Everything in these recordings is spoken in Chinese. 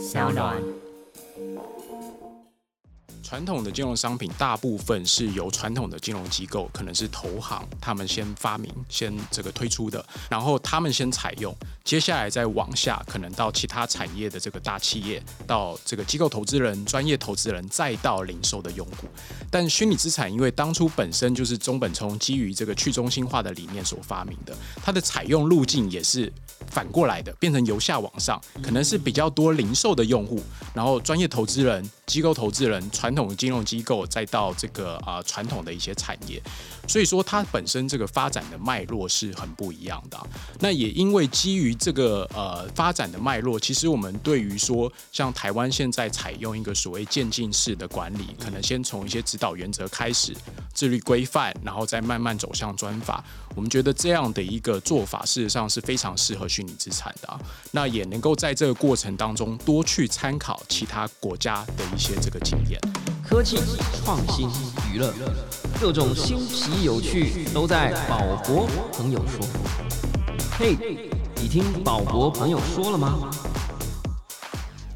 SoundOn。传统的金融商品大部分是由传统的金融机构，可能是投行，他们先发明、先这个推出的，然后他们先采用，接下来再往下，可能到其他产业的这个大企业，到这个机构投资人、专业投资人，再到零售的用户。但虚拟资产因为当初本身就是中本聪基于这个去中心化的理念所发明的，它的采用路径也是反过来的，变成由下往上，可能是比较多零售的用户，然后专业投资人、机构投资人、传统金融机构，再到这个传统的一些产业。所以说它本身这个发展的脉络是很不一样的。那也因为基于这个发展的脉络，其实我们对于说像台湾现在采用一个所谓渐进式的管理，可能先从一些指导原则开始，自律规范，然后再慢慢走向专法。我们觉得这样的一个做法事实上是非常适合虚拟资产的。那也能够在这个过程当中多去参考其他国家的一些这个经验。科技、创新、娱乐，各种新奇有趣都在宝博朋友说。嘿，你听宝博朋友说了吗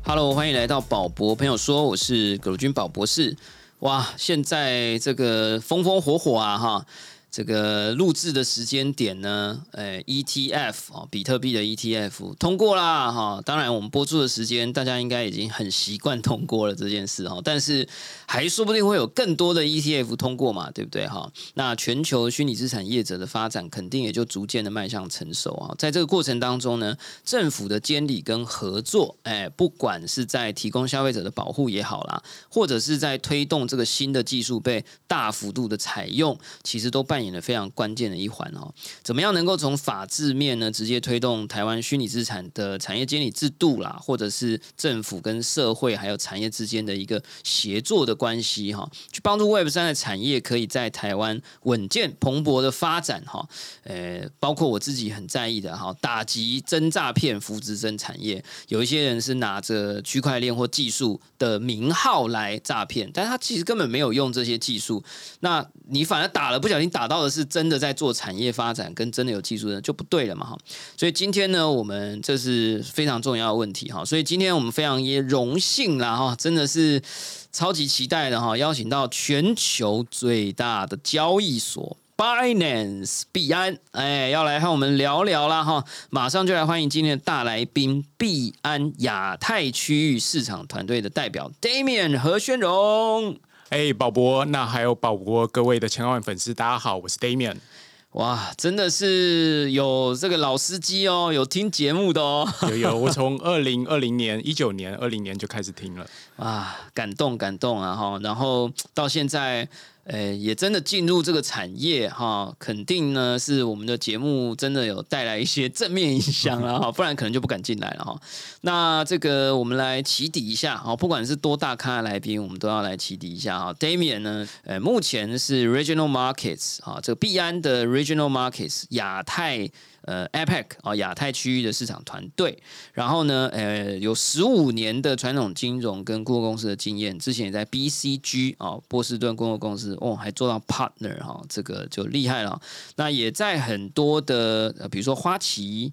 ？Hello， 欢迎来到宝博朋友说，我是葛如君宝博士。哇，现在这个风风火火啊哈，这个录制的时间点呢，ETF 比特币的 ETF 通过啦哈。当然，我们播出的时间大家应该已经很习惯通过了这件事哈，但是还说不定会有更多的 ETF 通过嘛，对不对哈？那全球虚拟资产业者的发展肯定也就逐渐的迈向成熟啊。在这个过程当中呢，政府的监理跟合作，不管是在提供消费者的保护也好啦，或者是在推动这个新的技术被大幅度的采用，其实都扮演了非常关键的一环哦。怎么样能够从法制面呢，直接推动台湾虚拟资产的产业监理制度啦，或者是政府跟社会还有产业之间的一个协作的关系哈，去帮助 Web3 的产业可以在台湾稳健蓬勃的发展哈。包括我自己很在意的哈，打击真诈骗、扶植真产业。有一些人是拿着区块链或技术的名号来诈骗，但他其实根本没有用这些技术，那你反而不小心打到的是真的在做产业发展跟真的有技术的就不对了嘛。所以今天呢，我们这是非常重要的问题，所以今天我们非常也荣幸啦，真的是超级期待的邀请到全球最大的交易所 Binance 币安，要来和我们聊聊啦。马上就来欢迎今天的大来宾，币安亚太区域市场团队的代表 Damian 何宣荣。宝博，那还有宝博各位的千万粉丝，大家好，我是 Damian。哇，真的是有这个老司机哦，有听节目的哦。有，我从2019年就开始听了。啊，感动啊哈！然后到现在，也真的进入这个产业哈，肯定呢是我们的节目真的有带来一些正面影响了哈，不然可能就不敢进来了哈。那这个我们来起底一下哈，不管是多大咖的来宾，我们都要来起底一下哈。Damian 呢，目前是 Regional Markets 哈，这个币安的 Regional Markets 亚太。APEC 亚太区域的市场团队，然后呢，有15年的传统金融跟顾问公司的经验，之前也在 BCG 波士顿顾问公司还做到 partner 这个就厉害了。那也在很多的比如说花旗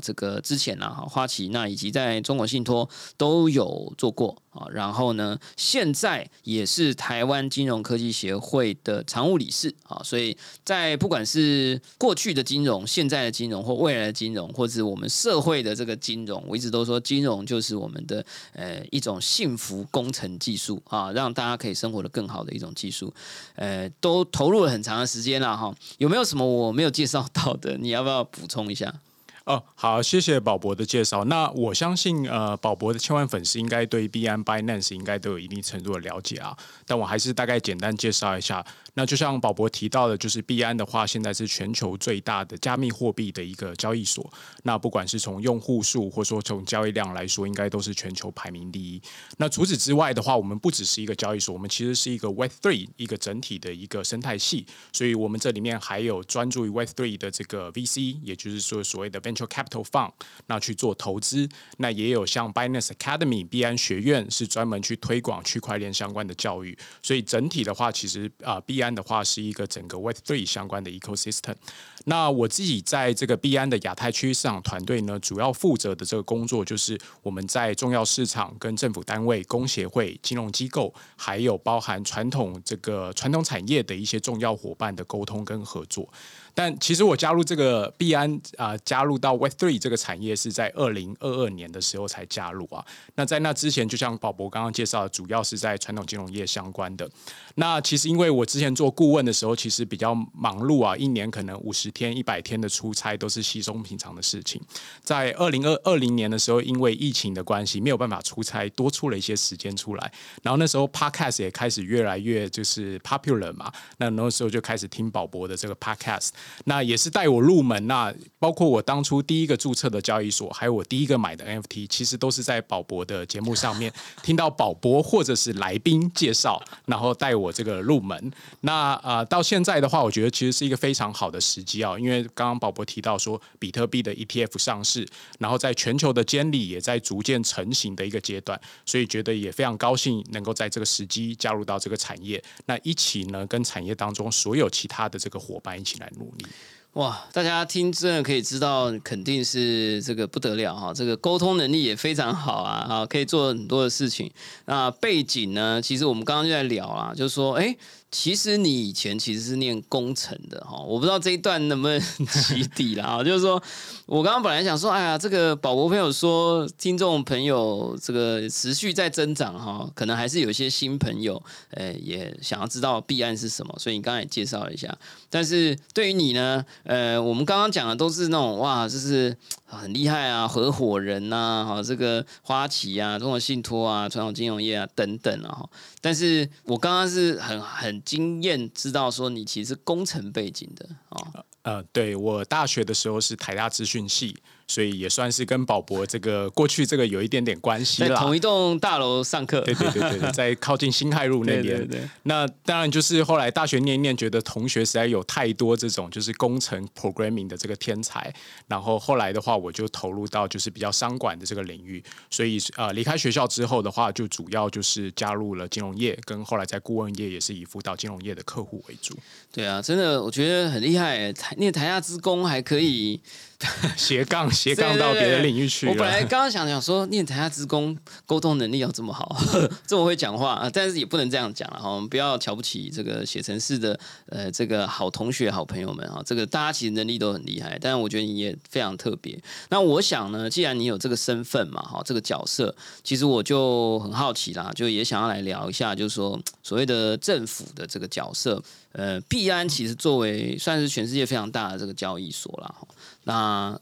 这个之前花旗那以及在中国信托都有做过。然后呢，现在也是台湾金融科技协会的常务理事，所以在不管是过去的金融、现在的金融或未来的金融，或者我们社会的这个金融，我一直都说金融就是我们的一种幸福工程技术，让大家可以生活得更好的一种技术，都投入了很长的时间了哈。有没有什么我没有介绍到的？你要不要补充一下？哦，好，谢谢宝博的介绍。那我相信，宝博的千万粉丝应该对币安 Binance 应该都有一定程度的了解啊。但我还是大概简单介绍一下。那就像宝博提到的，就是币安的话，现在是全球最大的加密货币的一个交易所。那不管是从用户数，或说从交易量来说，应该都是全球排名第一。那除此之外的话，我们不只是一个交易所，我们其实是一个 Web3 一个整体的一个生态系。所以我们这里面还有专注于 Web3 的这个 VC， 也就是说所谓的 Venture Capital Fund 那去做投资，那也有像 Binance Academy 币安学院是专门去推广区块链相关的教育，所以整体的话其实币安的话是一个整个 Web3 相关的 ecosystem。 那我自己在这个币安的亚太区市场团队呢，主要负责的这个工作就是我们在重要市场跟政府单位、工协会、金融机构还有包含传统产业的一些重要伙伴的沟通跟合作。但其实我加入这个币安加入到 Web3 这个产业是在2022年的时候才加入啊。那在那之前，就像宝博刚刚介绍的，主要是在传统金融业相关的。那其实因为我之前做顾问的时候，其实比较忙碌啊，一年可能50天、100天的出差都是稀松平常的事情。在2020年的时候，因为疫情的关系，没有办法出差，多出了一些时间出来。然后那时候 Podcast 也开始越来越就是 popular 嘛，那时候就开始听宝博的这个 Podcast。那也是带我入门，那包括我当初第一个注册的交易所，还有我第一个买的 NFT， 其实都是在宝博的节目上面听到宝博或者是来宾介绍，然后带我这个入门。那到现在的话，我觉得其实是一个非常好的时机啊，因为刚刚宝博提到说比特币的 ETF 上市，然后在全球的监理也在逐渐成型的一个阶段，所以觉得也非常高兴能够在这个时机加入到这个产业，那一起呢跟产业当中所有其他的这个伙伴一起来努力。哇，大家听真的可以知道，肯定是这个不得了哈，这个沟通能力也非常好啊，可以做很多的事情。那背景呢，其实我们刚刚就在聊啊，就是说，哎，其实你以前其实是念工程的哈，我不知道这一段能不能起底啦就是说我刚刚本来想说，哎呀，这个宝博朋友说，听众朋友这个持续在增长哈，可能还是有些新朋友，也想要知道币安是什么，所以你刚才也介绍了一下。但是对于你呢，我们刚刚讲的都是那种哇，就是很厉害啊，合伙人啊，哈，这个花旗啊，中国信托啊，传统金融业啊等等啊。但是我刚刚是很惊艳，知道说你其实是工程背景的哦。对，我大学的时候是台大资讯系，所以也算是跟宝博这个过去这个有一点点关系啦，在同一栋大楼上课，对对对对，在靠近辛亥路那边。对对对对，那当然就是后来大学念一念，觉得同学实在有太多这种就是工程 programming 的这个天才，然后后来的话我就投入到就是比较商管的这个领域，所以离开学校之后的话，就主要就是加入了金融业，跟后来在顾问业也是以辅导金融业的客户为主。对啊，真的我觉得很厉害耶，念台大资工还可以斜杠到别的领域去了。对对对，我本来刚刚想说念台下职工沟通能力要这么好这么会讲话啊，但是也不能这样讲了，我们不要瞧不起这个写程式的这个好同学好朋友们啊，这个大家其实能力都很厉害，但我觉得你也非常特别。那我想呢，既然你有这个身份嘛，哈，这个角色，其实我就很好奇啦，就也想要来聊一下，就是说所谓的政府的这个角色。币安其实作为算是全世界非常大的这个交易所啦，那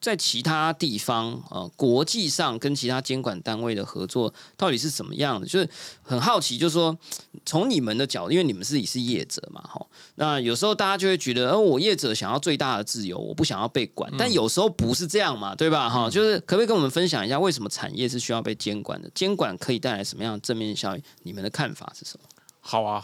在其他地方国际上跟其他监管单位的合作到底是怎么样的？就是很好奇，就是说从你们的角度，因为你们自己是业者嘛，那有时候大家就会觉得，我业者想要最大的自由，我不想要被管，但有时候不是这样嘛，对吧？就是可不可以跟我们分享一下，为什么产业是需要被监管的？监管可以带来什么样的正面效应？你们的看法是什么？好啊，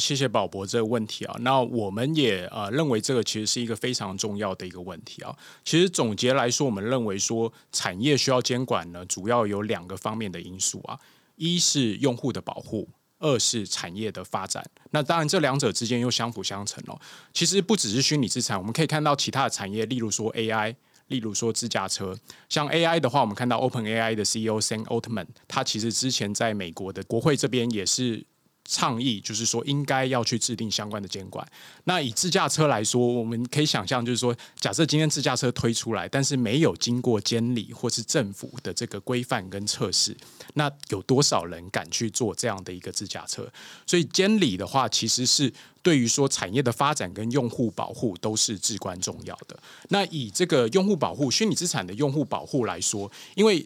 谢谢宝博这个问题啊。那我们也认为这个其实是一个非常重要的一个问题啊。其实总结来说，我们认为说产业需要监管呢，主要有2个方面的因素啊，一是用户的保护，二是产业的发展。那当然，这2者之间又相辅相成哦。其实不只是虚拟资产，我们可以看到其他的产业，例如说 AI。例如说自驾车，像 AI 的话，我们看到 OpenAI 的 CEO Sam Altman， 他其实之前在美国的国会这边也是倡议，就是说应该要去制定相关的监管。那以自驾车来说，我们可以想象，就是说假设今天自驾车推出来，但是没有经过监理或是政府的这个规范跟测试，那有多少人敢去做这样的一个自驾车？所以监理的话，其实是对于说产业的发展跟用户保护都是至关重要的。那以这个用户保护，虚拟资产的用户保护来说，因为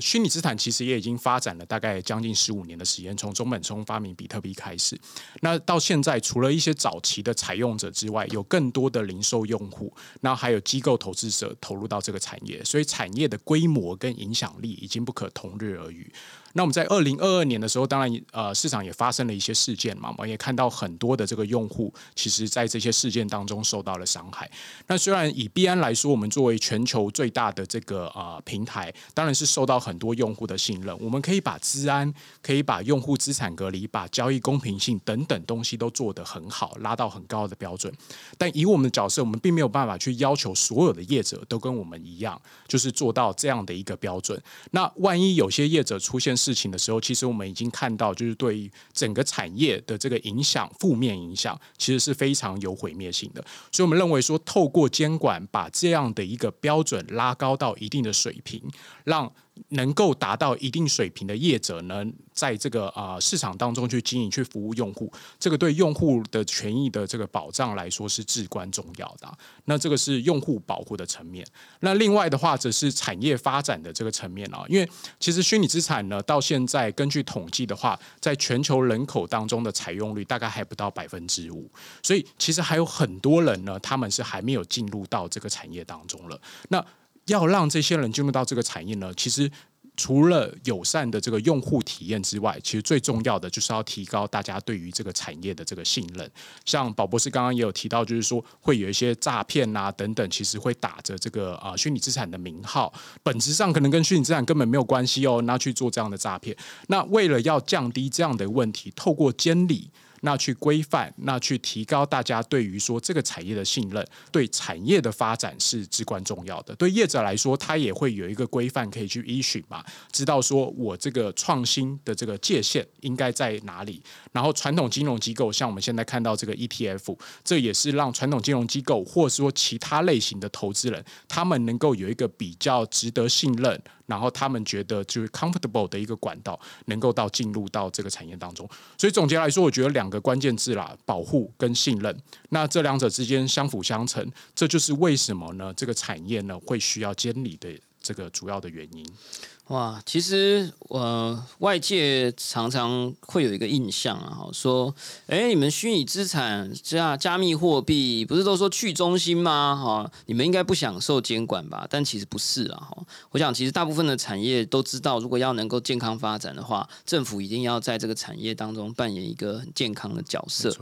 虚拟资产其实也已经发展了大概将近15年的时间，从中本聪发明比特币开始，那到现在除了一些早期的采用者之外，有更多的零售用户，那还有机构投资者投入到这个产业，所以产业的规模跟影响力已经不可同日而语。那我们在2022年的时候，当然市场也发生了一些事件嘛，我们也看到很多的这个用户其实在这些事件当中受到了伤害。那虽然以币安来说，我们作为全球最大的这个平台，当然是受到很多用户的信任，我们可以把资安，可以把用户资产隔离，把交易公平性等等东西都做得很好，拉到很高的标准。但以我们的角色，我们并没有办法去要求所有的业者都跟我们一样，就是做到这样的一个标准。那万一有些业者出现事情的时候，其实我们已经看到，就是对于整个产业的这个影响，负面影响其实是非常有毁灭性的。所以我们认为说，透过监管把这样的一个标准拉高到一定的水平，让能够达到一定水平的业者呢，在这个市场当中去经营、去服务用户，这个对用户的权益的这个保障来说是至关重要的。那这个是用户保护的层面。那另外的话，则是产业发展的这个层面啊，因为其实虚拟资产呢，到现在根据统计的话，在全球人口当中的采用率大概还不到5%，所以其实还有很多人呢，他们是还没有进入到这个产业当中了。那要让这些人进入到这个产业呢，其实除了友善的这个用户体验之外，其实最重要的就是要提高大家对于这个产业的这个信任。像宝博士刚刚也有提到，就是说会有一些诈骗啊等等，其实会打着这个虚拟资产的名号，本质上可能跟虚拟资产根本没有关系哦，那去做这样的诈骗。那为了要降低这样的问题，透过监理，那去规范，那去提高大家对于说这个产业的信任，对产业的发展是至关重要的。对业者来说，他也会有一个规范可以去依循嘛，知道说我这个创新的这个界限应该在哪里。然后传统金融机构，像我们现在看到这个 ETF， 这也是让传统金融机构或者说其他类型的投资人，他们能够有一个比较值得信任，然后他们觉得就是 comfortable 的一个管道，能够到进入到这个产业当中。所以总结来说，我觉得两个关键字啦，保护跟信任，那这两者之间相辅相成，这就是为什么呢这个产业呢会需要监理的这个主要的原因。哇，其实外界常常会有一个印象啊，说，哎，你们虚拟资产加密货币不是都说去中心吗？哦，你们应该不享受监管吧？但其实不是啊。我想，其实大部分的产业都知道，如果要能够健康发展的话，政府一定要在这个产业当中扮演一个很健康的角色。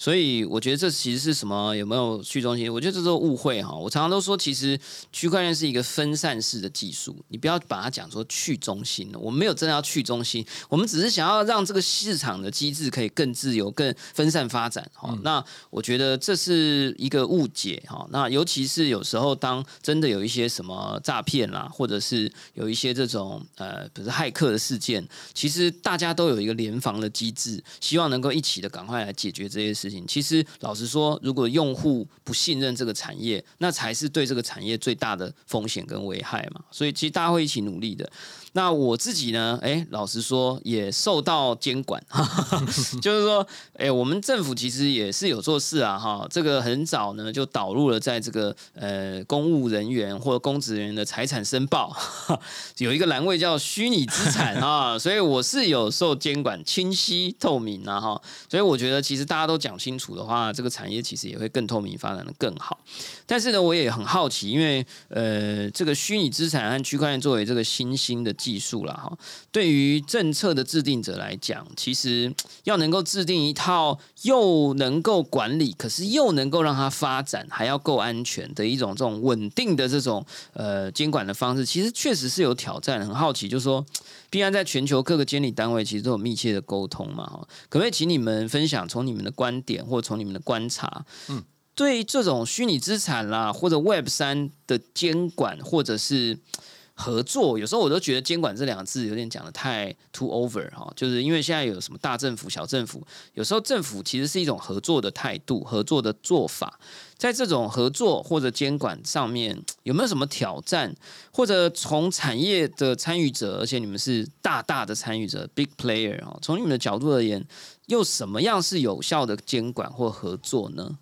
所以，我觉得这其实是什么？有没有去中心？我觉得这都误会哈。我常常都说，其实区块链是一个分散式的技术，你不要把它讲说去中心，我们没有真的要去中心，我们只是想要让这个市场的机制可以更自由、更分散发展。那我觉得这是一个误解。那尤其是有时候当真的有一些什么诈骗啦，或者是有一些这种比如骇客的事件，其实大家都有一个联防的机制，希望能够一起的赶快来解决这些事情。其实老实说，如果用户不信任这个产业，那才是对这个产业最大的风险跟危害嘛。所以其实大家会一起努力的。那我自己呢？老实说也受到监管，就是说，我们政府其实也是有做事啊，哈，这个很早呢就导入了在这个公务人员或公职人员的财产申报，有一个栏位叫虚拟资产啊，所以我是有受监管、清晰透明啊，哈，所以我觉得其实大家都讲清楚的话，这个产业其实也会更透明，发展的更好。但是呢，我也很好奇，因为这个虚拟资产和区块链作为这个新兴的技术啦，哈，对于政策的制定者来讲，其实要能够制定一套又能够管理，可是又能够让它发展，还要够安全的一种这种稳定的这种监管的方式，其实确实是有挑战。很好奇，就是说，币安在全球各个监理单位其实都有密切的沟通嘛，哈，可不可以请你们分享从你们的观点或从你们的观察，对这种虚拟资产啦或者 Web3 的监管或者是合作，有时候我都觉得监管这两个字有点讲得太 too over 哈，就是因为现在有什么大政府、小政府，有时候政府其实是一种合作的态度、合作的做法，在这种合作或者监管上面有没有什么挑战，或者从产业的参与者，而且你们是大的参与者 big player 哈，从你们的角度而言，又什么样是有效的监管或合作呢？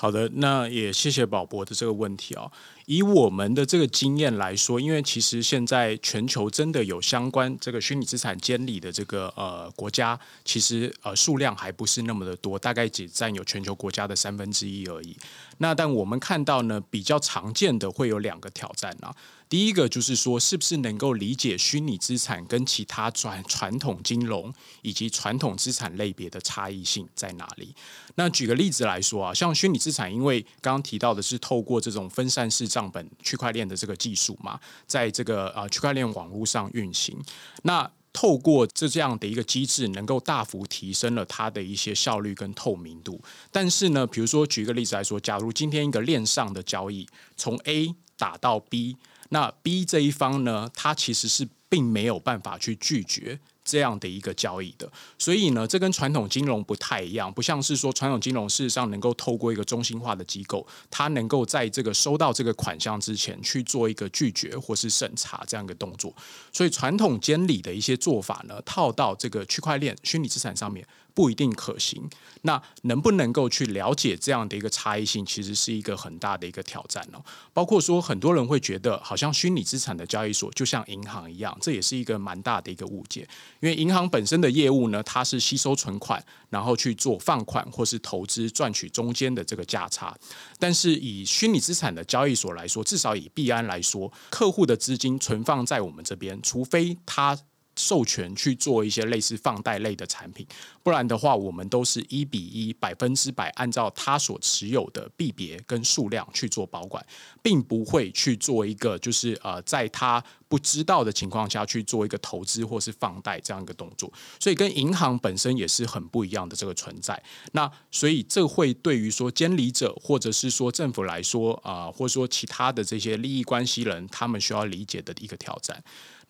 好的，那也谢谢宝博的这个问题哦。以我们的这个经验来说，因为其实现在全球真的有相关这个虚拟资产监理的这个国家，其实数量还不是那么的多，大概只占有全球国家的1/3而已。那但我们看到呢，比较常见的会有两个挑战啊。第一个就是说，是不是能够理解虚拟资产跟其他传统金融以及传统资产类别的差异性在哪里？那举个例子来说啊，像虚拟资产，因为刚刚提到的是透过这种分散式账本区块链的这个技术嘛，在这个区块链网络上运行，那透过这样的一个机制，能够大幅提升了它的一些效率跟透明度。但是呢，比如说举个例子来说，假如今天一个链上的交易从 A 打到 B。那 B 这一方呢，它其实是并没有办法去拒绝这样的一个交易的，所以呢，这跟传统金融不太一样，不像是说传统金融事实上能够透过一个中心化的机构，它能够在这个收到这个款项之前去做一个拒绝或是审查这样一个动作，所以传统监理的一些做法呢，套到这个区块链虚拟资产上面不一定可行。那能不能够去了解这样的一个差异性，其实是一个很大的一个挑战哦。包括说，很多人会觉得好像虚拟资产的交易所就像银行一样，这也是一个蛮大的一个误解。因为银行本身的业务呢，它是吸收存款，然后去做放款或是投资，赚取中间的这个价差。但是以虚拟资产的交易所来说，至少以币安来说，客户的资金存放在我们这边，除非他授权去做一些类似放贷类的产品，不然的话，我们都是1:1100%按照他所持有的币别跟数量去做保管，并不会去做一个就是在他不知道的情况下去做一个投资或是放贷这样一个动作，所以跟银行本身也是很不一样的这个存在。那所以这会对于说监理者或者是说政府来说或者说其他的这些利益关系人，他们需要理解的一个挑战。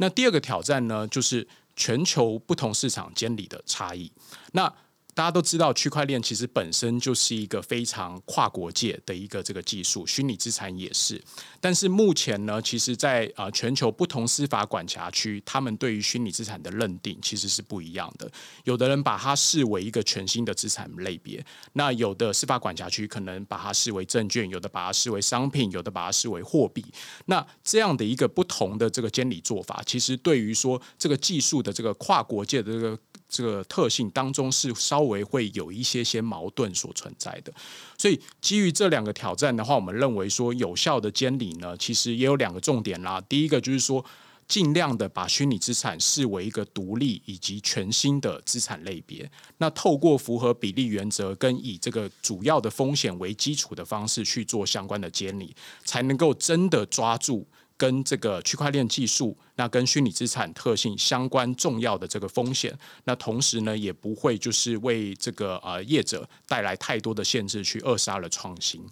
那第二个挑战呢，就是全球不同市场监理的差异。那大家都知道，区块链其实本身就是一个非常跨国界的一个这个技术，虚拟资产也是。但是目前呢，其实在全球不同司法管辖区，他们对于虚拟资产的认定其实是不一样的。有的人把它视为一个全新的资产类别，那有的司法管辖区可能把它视为证券，有的把它视为商品，有的把它视为货币。那这样的一个不同的这个监理做法，其实对于说这个技术的这个跨国界的这个特性当中是稍微会有一些矛盾所存在的，所以基于这两个挑战的话，我们认为说有效的监理呢，其实也有两个重点啦。第一个就是说，尽量的把虚拟资产视为一个独立以及全新的资产类别，那透过符合比例原则跟以这个主要的风险为基础的方式去做相关的监理，才能够真的抓住跟这个区块链技术，那跟虚拟资产特性相关重要的这个风险，那同时呢，也不会就是为这个业者带来太多的限制，去扼杀了创新。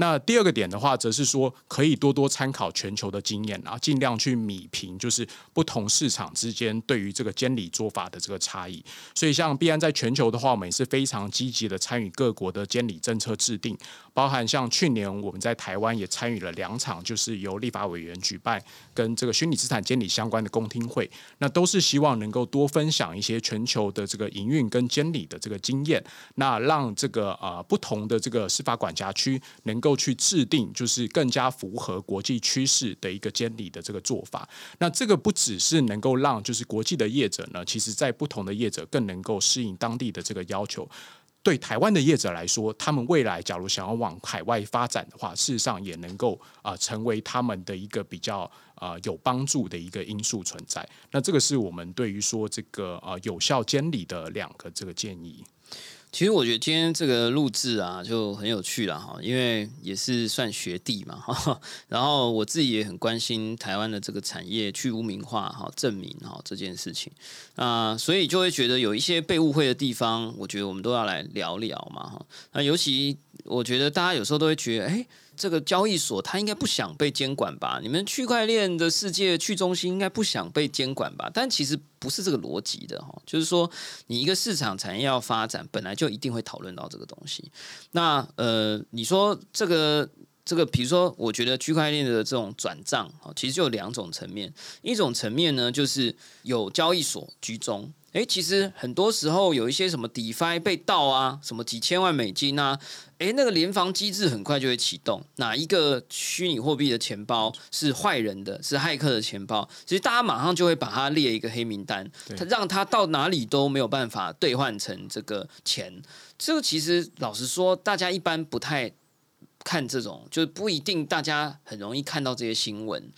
那第二个点的话，则是说可以多多参考全球的经验啊，尽量去弭平就是不同市场之间对于这个监理做法的这个差异。所以像币安在全球的话，我们也是非常积极的参与各国的监理政策制定，包含像去年我们在台湾也参与了2场，就是由立法委员举办跟这个虚拟资产监理相关的公听会，那都是希望能够多分享一些全球的这个营运跟监理的这个经验，那让这个不同的这个司法管辖区能够去制定就是更加符合国际趋势的一个监理的这个做法。那这个不只是能够让就是国际的业者呢，其实在不同的业者更能够适应当地的这个要求。对台湾的业者来说，他们未来假如想要往海外发展的话，事实上也能够成为他们的一个比较有帮助的一个因素存在。那这个是我们对于说这个有效监理的两个这个建议。其实我觉得今天这个录制啊就很有趣啦，因为也是算学弟嘛，然后我自己也很关心台湾的这个产业去污名化、证明这件事情，所以就会觉得有一些被误会的地方，我觉得我们都要来聊聊嘛。那尤其我觉得大家有时候都会觉得，哎，这个交易所他应该不想被监管吧？你们区块链的世界去中心应该不想被监管吧？但其实不是这个逻辑的，就是说你一个市场产业要发展，本来就一定会讨论到这个东西。那你说这个，比如说，我觉得区块链的这种转账，其实就有2种层面。一种层面呢，就是有交易所居中，其实很多时候有一些什么 DeFi 被盗啊，什么几千万美金啊，那个联防机制很快就会启动。哪一个虚拟货币的钱包是坏人的，是骇客的钱包，其实大家马上就会把它列一个黑名单，让它到哪里都没有办法兑换成这个钱。这个其实老实说，大家一般不太看这种，就是不一定大家很容易看到这些新闻。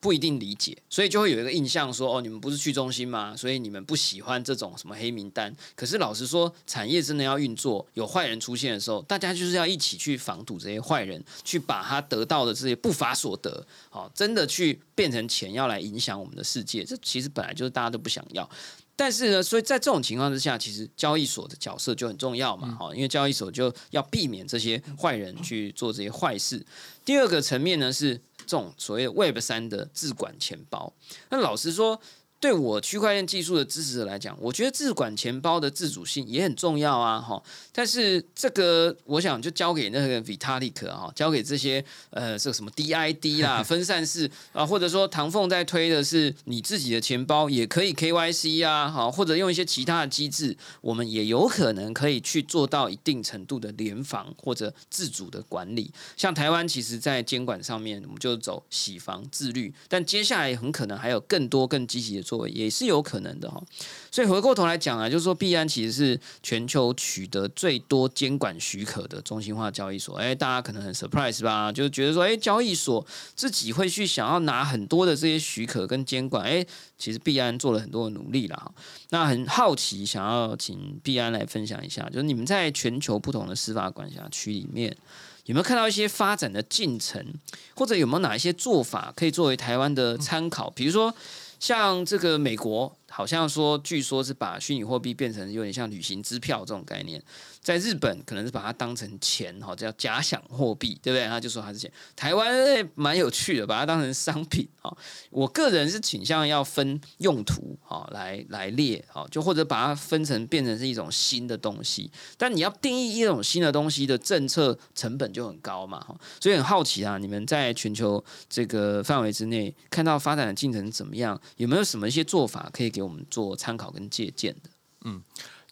不一定理解，所以就会有一个印象说，哦，你们不是去中心吗？所以你们不喜欢这种什么黑名单。可是老实说，产业真的要运作，有坏人出现的时候，大家就是要一起去防堵这些坏人，去把他得到的这些不法所得，哦，真的去变成钱，要来影响我们的世界。这其实本来就是大家都不想要。但是呢，所以在这种情况之下，其实交易所的角色就很重要嘛，因为交易所就要避免这些坏人去做这些坏事。第二个层面呢是这种所谓 Web3 的自管钱包。那老实说，对我区块链技术的支持者来讲，我觉得自管钱包的自主性也很重要啊。但是这个我想就交给那个 Vitalik 啊，交给这些这个什么 DID 啦、分散式啊，或者说唐凤在推的是你自己的钱包也可以 KYC 啊，好，或者用一些其他的机制，我们也有可能可以去做到一定程度的联防或者自主的管理。像台湾其实在监管上面，我们就走洗防自律，但接下来很可能还有更多更积极的作为也是有可能的哈，所以回过头来讲啊，就是说币安其实是全球取得最多监管许可的中心化交易所。大家可能很 surprise 吧，就觉得说，交易所自己会去想要拿很多的这些许可跟监管，其实币安做了很多的努力啦。那很好奇，想要请币安来分享一下，就是你们在全球不同的司法管辖区里面，有没有看到一些发展的进程，或者有没有哪一些做法可以作为台湾的参考？比如说，像这个美国好像说，据说是把虚拟货币变成有点像旅行支票这种概念，在日本可能是把它当成钱，叫假想货币，对不对？他就说它是钱。台湾蛮有趣的，把它当成商品。我个人是倾向要分用途来列，就或者把它分成变成是一种新的东西。但你要定义一种新的东西的政策成本就很高嘛，所以很好奇啊，你们在全球这个范围之内看到发展的进程怎么样？有没有什么一些做法可以给我们做参考跟借鉴的？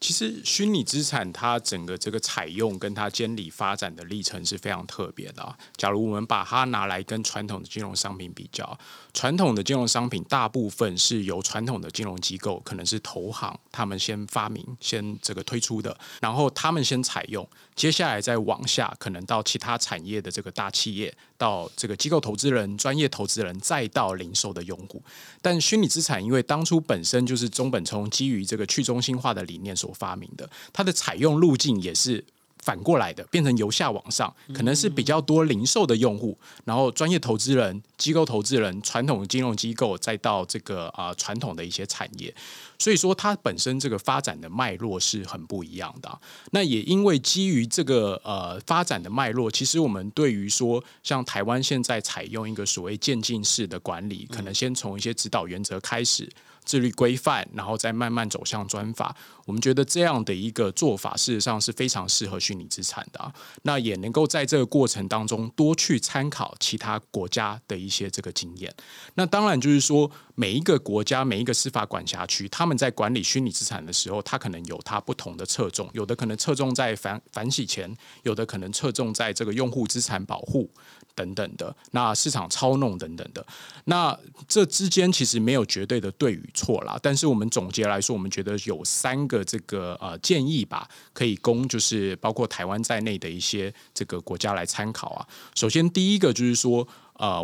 其实虚拟资产它整个这个采用跟它监理发展的历程是非常特别的。假如我们把它拿来跟传统的金融商品比较，传统的金融商品大部分是由传统的金融机构，可能是投行，他们先发明、先这个推出的，然后他们先采用，接下来再往下，可能到其他产业的这个大企业，到这个机构投资人、专业投资人，再到零售的用户。但虚拟资产因为当初本身就是中本聪基于这个去中心化的理念所发明的，它的采用路径也是反过来的，变成由下往上，可能是比较多零售的用户，然后专业投资人、机构投资人、传统金融机构，再到这个传统的一些产业。所以说它本身这个发展的脉络是很不一样的。那也因为基于这个发展的脉络，其实我们对于说像台湾现在采用一个所谓渐进式的管理，可能先从一些指导原则开始，自律规范，然后再慢慢走向专法。我们觉得这样的一个做法事实上是非常适合虚拟资产的。那也能够在这个过程当中多去参考其他国家的一些这个经验。那当然就是说每一个国家、每一个司法管辖区，他们在管理虚拟资产的时候，它可能有它不同的侧重，有的可能侧重在反洗钱，有的可能侧重在这个用户资产保护等等的，那市场操弄等等的。那这之间其实没有绝对的对与错啦，但是我们总结来说，我们觉得有三个这个建议吧，可以供就是包括台湾在内的一些这个国家来参考啊。首先第一个就是说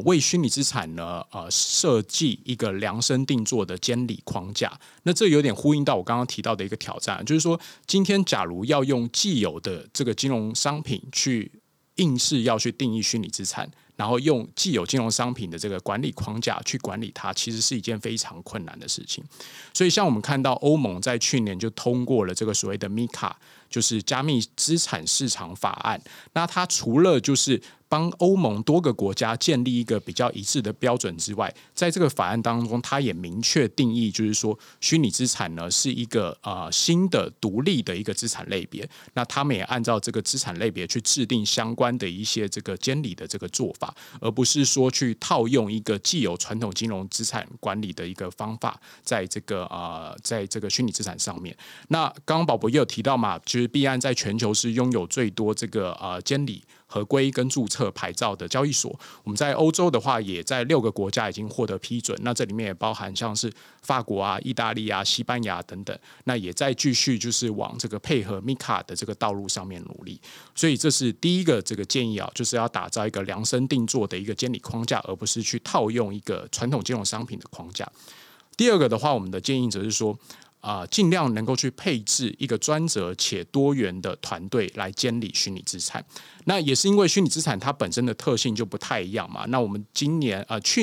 为虚拟资产呢设计一个量身定做的监理框架。那这有点呼应到我刚刚提到的一个挑战，就是说今天假如要用既有的这个金融商品去硬是要去定义虚拟资产，然后用既有金融商品的这个管理框架去管理它，其实是一件非常困难的事情。所以像我们看到欧盟在去年就通过了这个所谓的MiCA，就是加密资产市场法案。那它除了就是帮欧盟多个国家建立一个比较一致的标准之外，在这个法案当中，它也明确定义，就是说虚拟资产呢是一个新的独立的一个资产类别。那他们也按照这个资产类别去制定相关的一些这个监理的这个做法，而不是说去套用一个既有传统金融资产管理的一个方法，在这个虚拟资产上面。那刚刚宝博也有提到嘛，就是币安在全球是拥有最多这个监理合规跟注册牌照的交易所，我们在欧洲的话，也在6个国家已经获得批准。那这里面也包含像是法国啊、意大利啊、西班牙等等。那也在继续就是往这个配合 MiCA 的这个道路上面努力。所以这是第一个这个建议啊，就是要打造一个量身定做的一个监理框架，而不是去套用一个传统金融商品的框架。第二个的话，我们的建议则是说，尽量能够去配置一个专责且多元的团队来监理虚拟资产。那也是因为虚拟资产它本身的特性就不太一样嘛。那我们去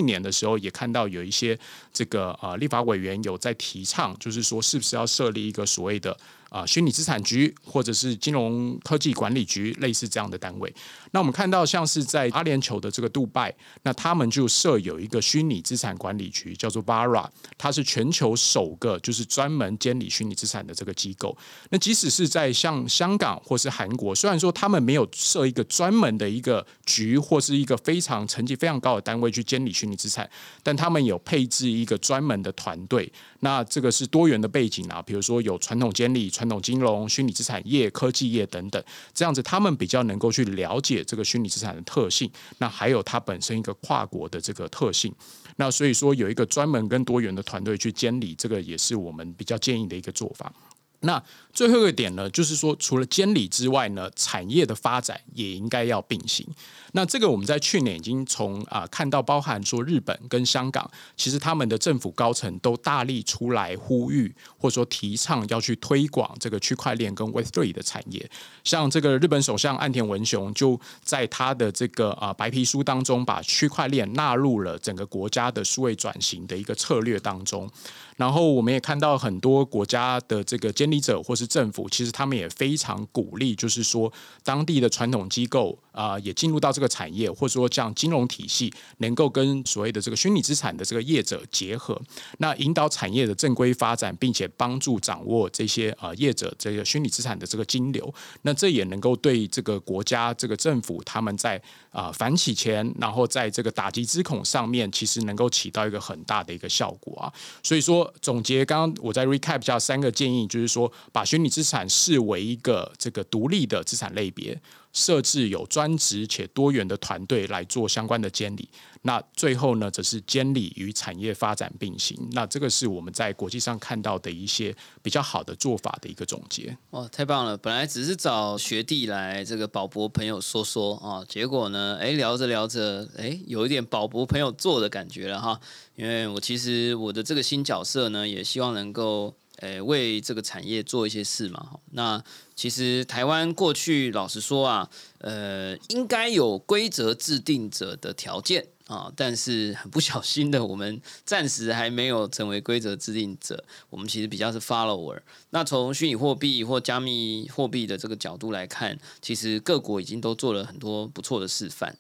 年的时候也看到有一些这个立法委员有在提倡，就是说是不是要设立一个所谓的虚拟资产局或者是金融科技管理局类似这样的单位。那我们看到像是在阿联酋的这个杜拜，那他们就设有一个虚拟资产管理局，叫做 VARA， 它是全球首个就是专门监理虚拟资产的这个机构。那即使是在像香港或是韩国，虽然说他们没有设一个专门的一个局或是一个非常成绩非常高的单位去监理虚拟资产，但他们有配置一个专门的团队。那这个是多元的背景啊，比如说有传统监理、传统金融、虚拟资产业、科技业等等，这样子他们比较能够去了解这个虚拟资产的特性，那还有它本身一个跨国的这个特性。那所以说有一个专门跟多元的团队去监理，这个也是我们比较建议的一个做法。那最后一个点呢，就是说除了监理之外呢，产业的发展也应该要并行。那这个我们在去年已经从看到，包含说日本跟香港，其实他们的政府高层都大力出来呼吁或者说提倡要去推广这个区块链跟 Web3 的产业。像这个日本首相岸田文雄就在他的这个白皮书当中，把区块链纳入了整个国家的数位转型的一个策略当中。然后我们也看到很多国家的这个监理者或是政府，其实他们也非常鼓励，就是说当地的传统机构也进入到这个产业，或者说这样金融体系能够跟所谓的这个虚拟资产的这个业者结合，那引导产业的正规发展，并且帮助掌握这些业者这个虚拟资产的这个金流。那这也能够对这个国家这个政府他们在反洗钱，然后在这个打击资恐上面，其实能够起到一个很大的一个效果啊。所以说总结刚刚我在 recap 下3个建议，就是说把虚拟资产视为一个这个独立的资产类别，设置有专职且多元的团队来做相关的监理。那最后呢，则是监理与产业发展并行。那这个是我们在国际上看到的一些比较好的做法的一个总结。哇，太棒了！本来只是找学弟来这个宝博朋友说说啊，结果呢，聊着聊着，有一点宝博朋友做的感觉了哈。因为其实我的这个新角色呢，也希望能够为这个产业做一些事嘛。那其实台湾过去老实说啊，应该有规则制定者的条件啊，但是很不小心的，我们暂时还没有成为规则制定者，我们其实比较是 follower。那从虚拟货币或加密货币的这个角度来看，其实各国已经都做了很多不错的示范，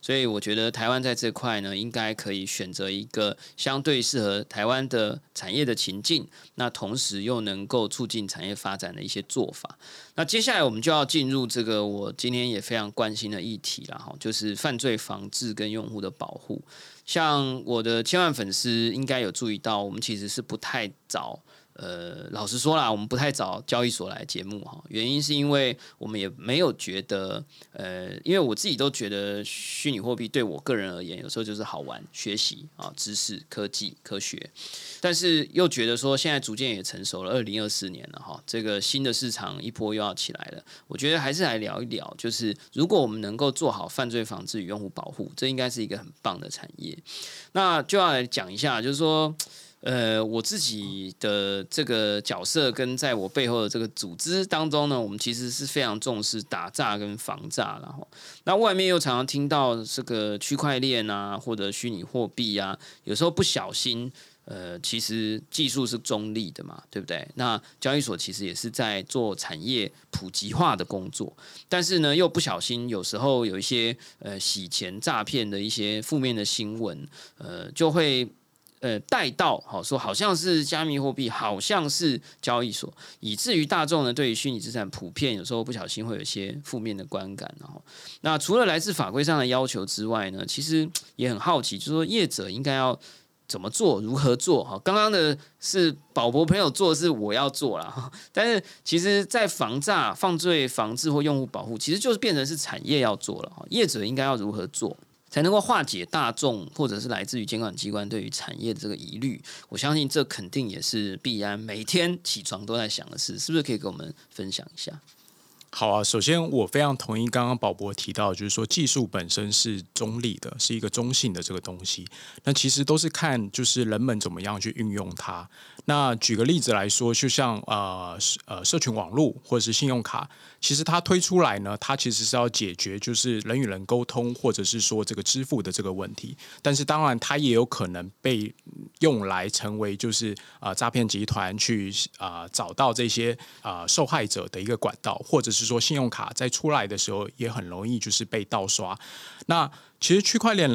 所以我觉得台湾在这块呢，应该可以选择一个相对适合台湾的产业的情境，那同时又能够促进产业发展的一些做法。那接下来我们就要进入这个我今天也非常关心的议题啦，就是犯罪防治跟用户的保护。像我的千万粉丝应该有注意到，我们其实是不太找老实说啦，我们不太找交易所来节目哈，原因是因为我们也没有觉得，因为我自己都觉得虚拟货币对我个人而言，有时候就是好玩、学习啊、知识、科技、科学，但是又觉得说现在逐渐也成熟了，2024年了哈，这个新的市场一波又要起来了，我觉得还是来聊一聊，就是如果我们能够做好犯罪防治与用户保护，这应该是一个很棒的产业。那就要来讲一下，就是说。我自己的这个角色跟在我背后的这个组织当中呢，我们其实是非常重视打诈跟防诈啦。那外面又常常听到这个区块链啊，或者虚拟货币啊，有时候不小心其实技术是中立的嘛，对不对？那交易所其实也是在做产业普及化的工作，但是呢，又不小心有时候有一些洗钱诈骗的一些负面的新闻，就会带到好说好像是加密货币，好像是交易所，以至于大众呢对于虚拟资产普遍有时候不小心会有一些负面的观感。那除了来自法规上的要求之外呢，其实也很好奇，就是说业者应该要怎么做，如何做？哈，刚刚的是宝博朋友做，是我要做啦。但是其实，在防诈、犯罪防治或用户保护，其实就是变成是产业要做了。业者应该要如何做，才能够化解大众或者是来自于监管机关对于产业的这个疑虑？我相信这肯定也是必然，每天起床都在想的事，是不是可以给我们分享一下？好啊，首先我非常同意刚刚宝博提到，就是说技术本身是中立的，是一个中性的这个东西。那其实都是看就是人们怎么样去运用它。那举个例子来说，就像社群网络或者是信用卡，其实它推出来呢，它其实是要解决就是人与人沟通或者是说这个支付的这个问题。但是当然，它也有可能被用来成为就是诈骗集团去找到这些受害者的一个管道，或者是说信用卡在出来的时候也很容易就是被盗刷。那其实区块链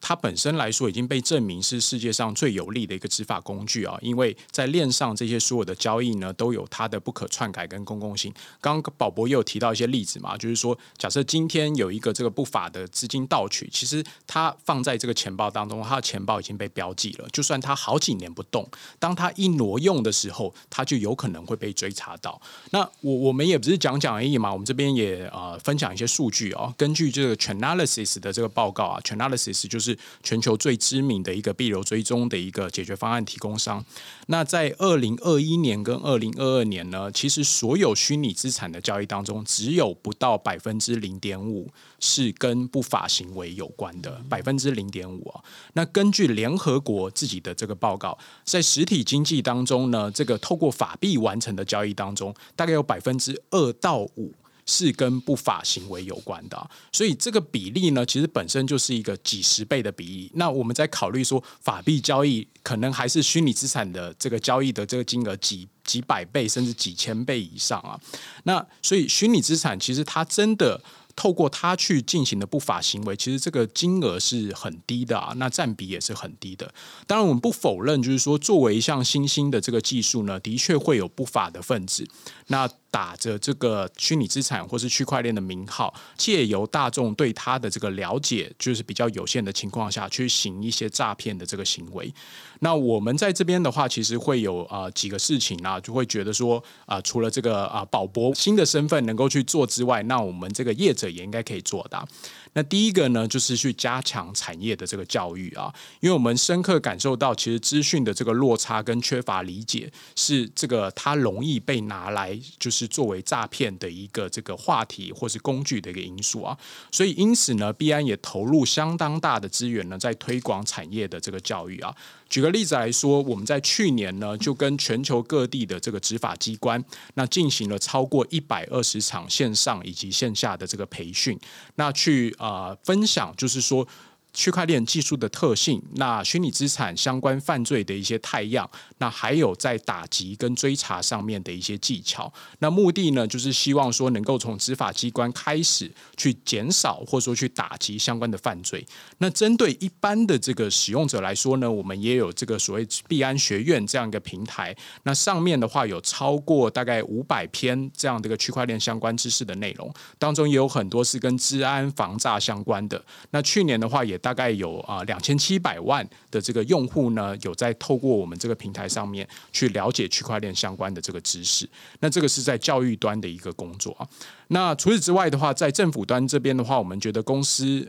它本身来说已经被证明是世界上最有力的一个执法工具啊，因为在链上这些所有的交易呢，都有它的不可篡改跟公共性。刚刚宝博也有提到一些例子嘛，就是说假设今天有一个这个不法的资金盗取，其实它放在这个钱包当中，它的钱包已经被标记了，就算它好几年不动，当它一挪用的时候，它就有可能会被追查到。那我们也不是讲而已嘛，我们这边也分享一些数据啊，根据这个 Chainalysis 的这个报告。Chainalysis 就是全球最知名的一个币流追踪的一个解决方案提供商。那在2021年跟2022年呢，其实所有虚拟资产的交易当中，只有不到 0.5% 是跟不法行为有关的， 0.5%、啊。那根据联合国自己的这个报告，在实体经济当中呢，这个透过法币完成的交易当中，大概有 2% 到 5%是跟不法行为有关的，所以这个比例呢，其实本身就是一个几十倍的比例。那我们在考虑说，法币交易可能还是虚拟资产的这个交易的这个金额几百倍甚至几千倍以上啊。那所以虚拟资产其实它真的透过它去进行的不法行为，其实这个金额是很低的啊，那占比也是很低的。当然，我们不否认，就是说作为一项新兴的这个技术呢，的确会有不法的分子，那打着这个虚拟资产或是区块链的名号，借由大众对它的这个了解就是比较有限的情况下，去行一些诈骗的这个行为。那我们在这边的话，其实会有几个事情啊，就会觉得说除了这个宝博新的身份能够去做之外，那我们这个业者也应该可以做的。那第一个呢，就是去加强产业的这个教育啊，因为我们深刻感受到，其实资讯的这个落差跟缺乏理解，是这个它容易被拿来就是作为诈骗的一个这个话题或是工具的一个因素啊。所以因此呢，币安也投入相当大的资源呢，在推广产业的这个教育啊。举个例子来说，我们在去年呢，就跟全球各地的这个执法机关，那进行了超过120场线上以及线下的这个培训，那去分享，就是说区块链技术的特性，那虚拟资产相关犯罪的一些态样，那还有在打击跟追查上面的一些技巧。那目的呢，就是希望说能够从执法机关开始去减少或者说去打击相关的犯罪。那针对一般的这个使用者来说呢，我们也有这个所谓币安学院这样一个平台，那上面的话有超过大概500篇这样的一个区块链相关知识的内容，当中也有很多是跟治安防诈相关的。那去年的话也大概有2700万的这个用户呢，有在透过我们这个平台上面去了解区块链相关的这个知识。那这个是在教育端的一个工作啊。那除此之外的话，在政府端这边的话，我们觉得公司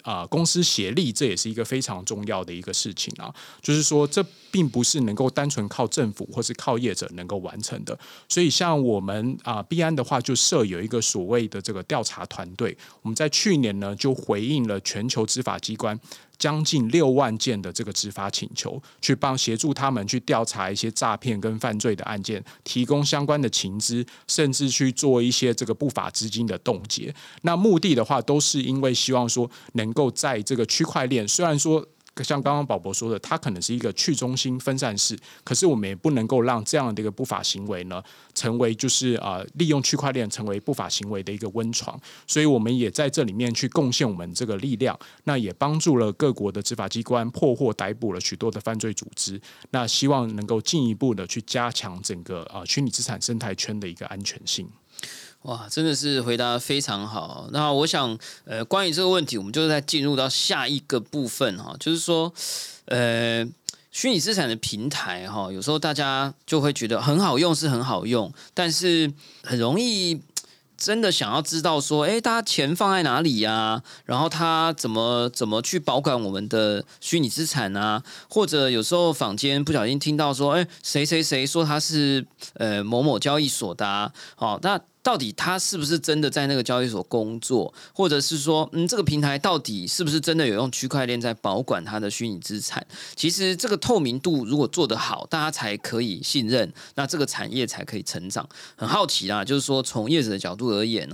协力这也是一个非常重要的一个事情啊。就是说，这并不是能够单纯靠政府或是靠业者能够完成的。所以，像我们币安的话，就设有一个所谓的这个调查团队。我们在去年呢，就回应了全球执法机关将近6万件的这个执法请求，去协助他们去调查一些诈骗跟犯罪的案件，提供相关的情资，甚至去做一些这个不法资金的冻结。那目的的话，都是因为希望说能够在这个区块链，虽然说像刚刚宝博说的，它可能是一个去中心分散式，可是我们也不能够让这样的一个不法行为呢成为就是利用区块链成为不法行为的一个温床，所以我们也在这里面去贡献我们这个力量，那也帮助了各国的执法机关破获逮捕了许多的犯罪组织，那希望能够进一步的去加强整个虚拟资产生态圈的一个安全性。哇，真的是回答非常好。那我想，关于这个问题，我们就再进入到下一个部分哈，就是说，虚拟资产的平台哈，有时候大家就会觉得很好用是很好用，但是很容易真的想要知道说，哎，大家钱放在哪里啊？然后他怎么去保管我们的虚拟资产啊？或者有时候坊间不小心听到说，哎，谁谁谁说他是某某交易所的啊？好，那到底他是不是真的在那个交易所工作，或者是说，这个平台到底是不是真的有用区块链在保管他的虚拟资产？其实这个透明度如果做得好，大家才可以信任，那这个产业才可以成长。很好奇啦，就是说从业者的角度而言，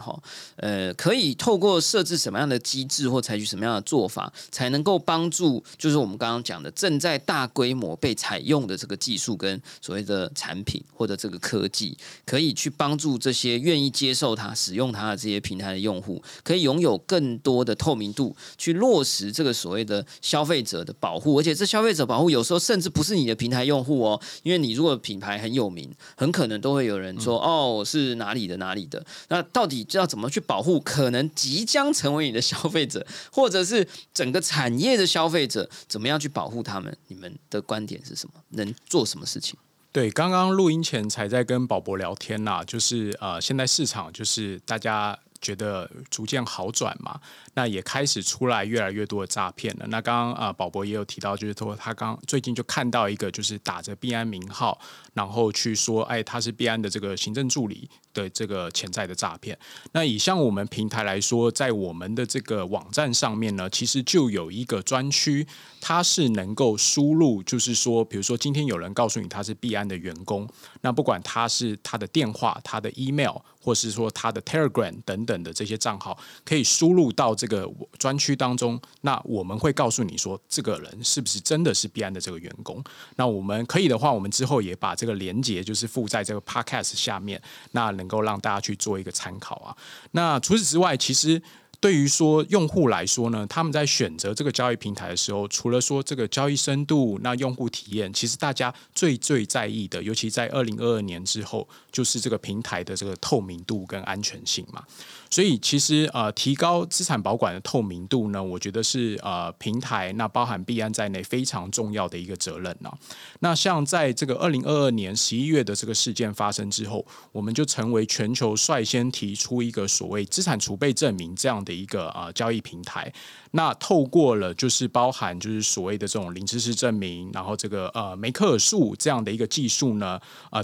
可以透过设置什么样的机制或采取什么样的做法，才能够帮助就是我们刚刚讲的正在大规模被采用的这个技术跟所谓的产品或者这个科技，可以去帮助这些愿意接受它、使用它的这些平台的用户，可以拥有更多的透明度，去落实这个所谓的消费者的保护。而且，这消费者保护有时候甚至不是你的平台用户哦，因为你如果品牌很有名，很可能都会有人说：“哦，我是哪里的哪里的。”那到底要怎么去保护可能即将成为你的消费者，或者是整个产业的消费者，怎么样去保护他们？你们的观点是什么？能做什么事情？对，刚刚录音前才在跟宝博聊天啦，就是现在市场就是大家觉得逐渐好转嘛，那也开始出来越来越多的诈骗了。那刚刚宝博也有提到，就是说他刚最近就看到一个，就是打着币安名号，然后去说，哎，他是币安的这个行政助理的这个潜在的诈骗。那以像我们平台来说，在我们的这个网站上面呢，其实就有一个专区，它是能够输入，就是说，比如说今天有人告诉你他是币安的员工，那不管他是他的电话、他的 email， 或是说他的 Telegram 等等的这些账号，可以输入到这个专区当中。那我们会告诉你说，这个人是不是真的是币安的这个员工？那我们可以的话，我们之后也把这个连结就是附在这个 podcast 下面，那能够让大家去做一个参考啊。那除此之外，其实对于说用户来说呢，他们在选择这个交易平台的时候，除了说这个交易深度，那用户体验，其实大家最在意的，尤其在2022年之后，就是这个平台的这个透明度跟安全性嘛。所以其实提高资产保管的透明度呢，我觉得是平台那包含币安在内非常重要的一个责任啊。那像在这个2022年11月的这个事件发生之后，我们就成为全球率先提出一个所谓资产储备证明这样的一个交易平台，那透过了就是包含就是所谓的这种零知识证明，然后这个梅克尔数这样的一个技术呢，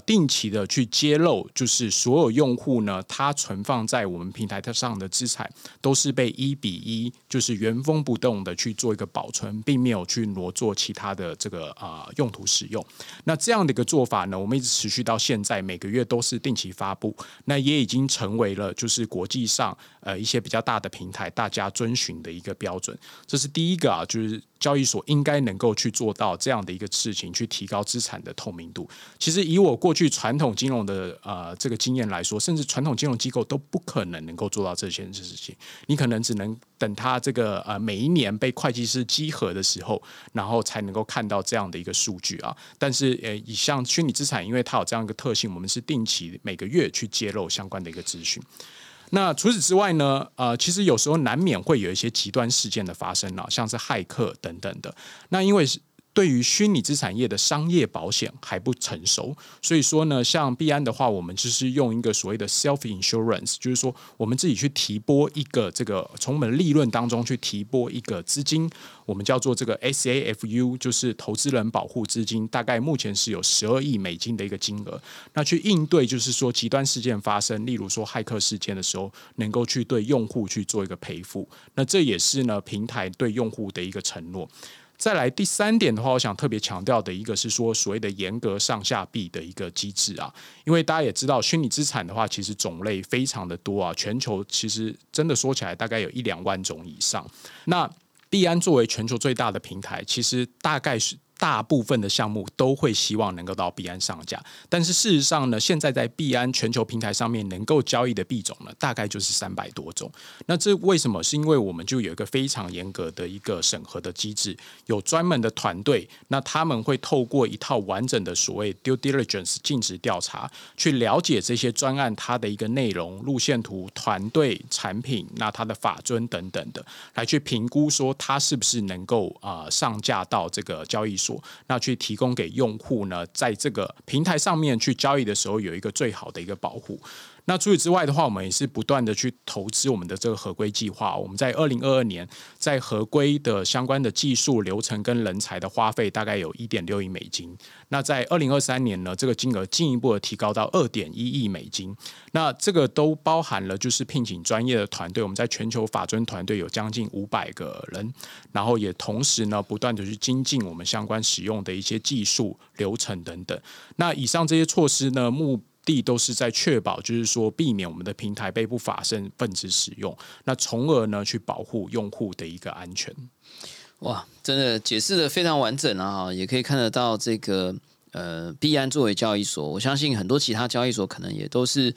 定期的去揭露，就是所有用户呢，他存放在我们平台上的资产都是被1:1，就是原封不动的去做一个保存，并没有去挪作其他的这个用途使用。那这样的一个做法呢，我们一直持续到现在，每个月都是定期发布，那也已经成为了就是国际上一些比较大的平台大家遵循的一个标准。这是第一个啊，就是交易所应该能够去做到这样的一个事情，去提高资产的透明度。其实以我过去传统金融的这个经验来说，甚至传统金融机构都不可能够做到这件事情。你可能只能等它这个每一年被会计师稽核的时候，然后才能够看到这样的一个数据啊。但是以像虚拟资产，因为它有这样一个特性，我们是定期每个月去揭露相关的一个资讯。那除此之外呢，其实有时候难免会有一些极端事件的发生啊，像是骇客等等的。那因为对于虚拟资产业的商业保险还不成熟，所以说呢，像币安的话，我们就是用一个所谓的 self insurance， 就是说我们自己去提拨一个这个从我们利润当中去提拨一个资金，我们叫做这个 SAFU， 就是投资人保护资金，大概目前是有12亿美金的一个金额，那去应对就是说极端事件发生，例如说骇客事件的时候，能够去对用户去做一个赔付，那这也是呢平台对用户的一个承诺。再来第三点的话，我想特别强调的一个是说所谓的严格上下币的一个机制啊，因为大家也知道虚拟资产的话，其实种类非常的多啊，全球其实真的说起来大概有1-2万种以上。那币安作为全球最大的平台，其实大概是大部分的项目都会希望能够到币安上架，但是事实上呢，现在在币安全球平台上面能够交易的币种呢，大概就是300多种。那这为什么？是因为我们就有一个非常严格的一个审核的机制，有专门的团队，那他们会透过一套完整的所谓 due diligence 尽职调查，去了解这些专案它的一个内容、路线图、团队、产品，那它的法遵等等的，来去评估说它是不是能够上架到这个交易所。那去提供给用户呢，在这个平台上面去交易的时候有一个最好的一个保护。那除此之外的话，我们也是不断的去投资我们的这个合规计划。我们在2022年在合规的相关的技术流程跟人才的花费大概有1.6亿美金。那在2023年呢，这个金额进一步的提高到2.1亿美金。那这个都包含了就是聘请专业的团队，我们在全球法遵团队有将近500个人，然后也同时呢不断的去精进我们相关使用的一些技术流程等等。那以上这些措施呢，目的都是在确保，就是说避免我们的平台被不法分子使用，那从而呢去保护用户的一个安全。哇，真的解释的非常完整啊！也可以看得到这个币安作为交易所，我相信很多其他交易所可能也都是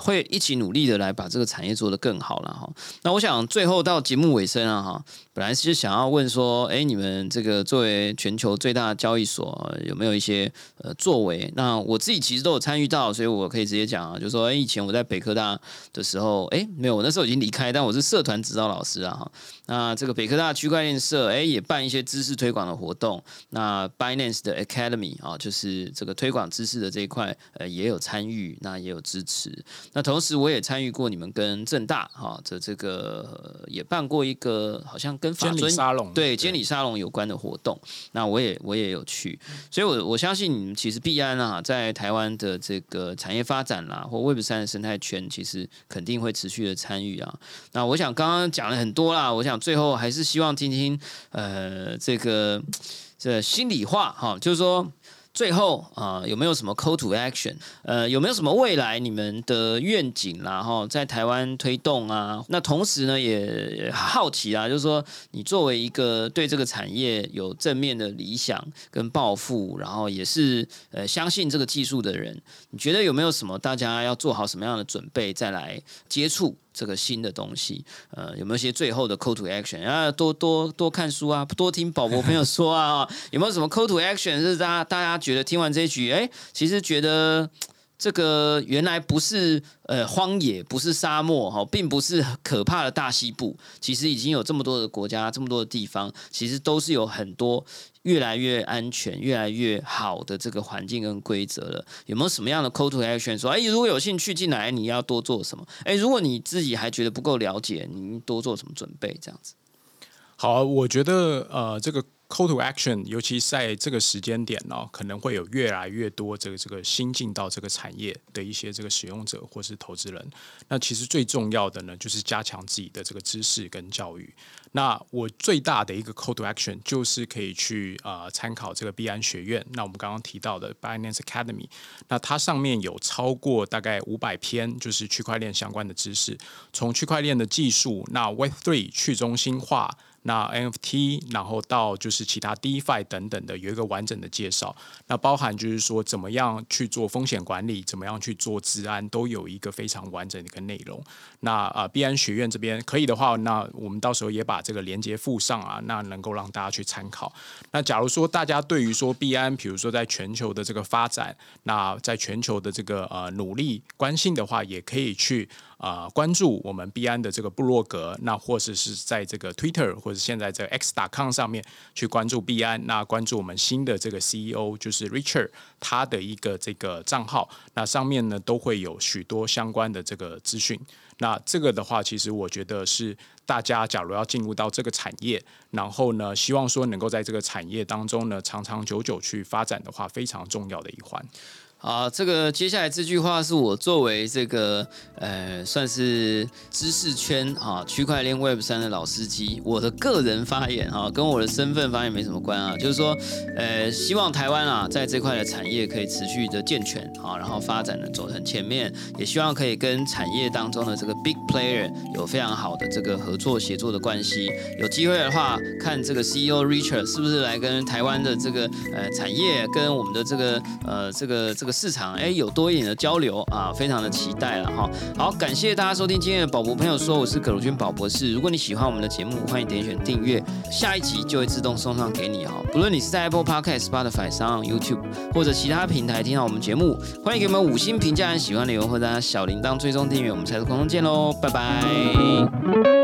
会一起努力的来把这个产业做得更好啦。那我想最后到节目尾声啊，本来是想要问说，你们这个作为全球最大的交易所有没有一些作为？那我自己其实都有参与到，所以我可以直接讲啊，就是说，以前我在北科大的时候，没有，我那时候已经离开，但我是社团指导老师啊。那这个北科大区块链社，也办一些知识推广的活动。那 Binance 的 Academy 啊，就是这个推广知识的这一块，也有参与，那也有支持。那同时我也参与过你们跟政大哈的这个也办过一个好像跟法遵对监理沙龙有关的活动，那我也有去，所以我相信你们其实币安啊，在台湾的这个产业发展啦，或 Web3 的生态圈，其实肯定会持续的参与啊。那我想刚刚讲了很多啦，我想最后还是希望听听这心里话哈，就是说。最后有没有什么 call to action？ 有没有什么未来你们的愿景啦？哈，在台湾推动啊。那同时呢，也好奇啊，就是说你作为一个对这个产业有正面的理想跟抱负，然后也是相信这个技术的人，你觉得有没有什么大家要做好什么样的准备，再来接触这个新的东西？有没有一些最后的 call to action？ 多看书啊，多听宝博朋友说啊，有没有什么 call to action 是大家？觉得听完这一局，其实觉得这个原来不是荒野，不是沙漠，并不是可怕的大西部。其实已经有这么多的国家，这么多的地方，其实都是有很多越来越安全、越来越好的这个环境跟规则了。有没有什么样的 call to action 说，如果有兴趣进来，你要多做什么？如果你自己还觉得不够了解，你多做什么准备？这样子。好，我觉得这个。Call to action， 尤其在这个时间点呢，可能会有越来越多这个新进到这个产业的一些这个使用者或是投资人。那其实最重要的呢，就是加强自己的这个知识跟教育。那我最大的一个 call to action 就是可以去参考这个币安学院。那我们刚刚提到的 Binance Academy， 那它上面有超过大概500篇，就是区块链相关的知识，从区块链的技术，那 Web3 去中心化。那 NFT， 然后到就是其他 DeFi 等等的，有一个完整的介绍。那包含就是说怎么样去做风险管理，怎么样去做资安，都有一个非常完整的一个内容。那币安学院这边可以的话，那我们到时候也把这个连结附上啊，那能够让大家去参考。那假如说大家对于说币安，比如说在全球的这个发展，那在全球的这个努力关心的话，也可以去。关注我们币安的这个部落格，那或者是在这个 Twitter 或者现在这个 X.com 上面去关注币安，那关注我们新的这个 CEO 就是 Richard 他的一个这个账号，那上面呢都会有许多相关的这个资讯。那这个的话，其实我觉得是大家假如要进入到这个产业，然后呢，希望说能够在这个产业当中呢长长久久去发展的话，非常重要的一环。好，这个接下来这句话是我作为这个算是知识圈啊区块链 Web3 的老司机，我的个人发言啊，跟我的身份发言没什么关啊，就是说希望台湾啊在这块的产业可以持续的健全啊，然后发展的走很前面，也希望可以跟产业当中的这个 big player 有非常好的这个合作协作的关系。有机会的话，看这个 CEO Richard 是不是来跟台湾的这个产业跟我们的这个市场有多一点的交流啊，非常的期待了哈。好，感谢大家收听今天的宝博朋友说，我是葛如君宝博士。如果你喜欢我们的节目，欢迎点选订阅，下一集就会自动送上给你哈。不论你是在 Apple Podcast、Spotify、SoundOn、YouTube 或者其他平台听到我们节目，欢迎给我们5星评价和喜欢的留言，或者小铃铛追踪订阅，我们下次空中见喽，拜拜。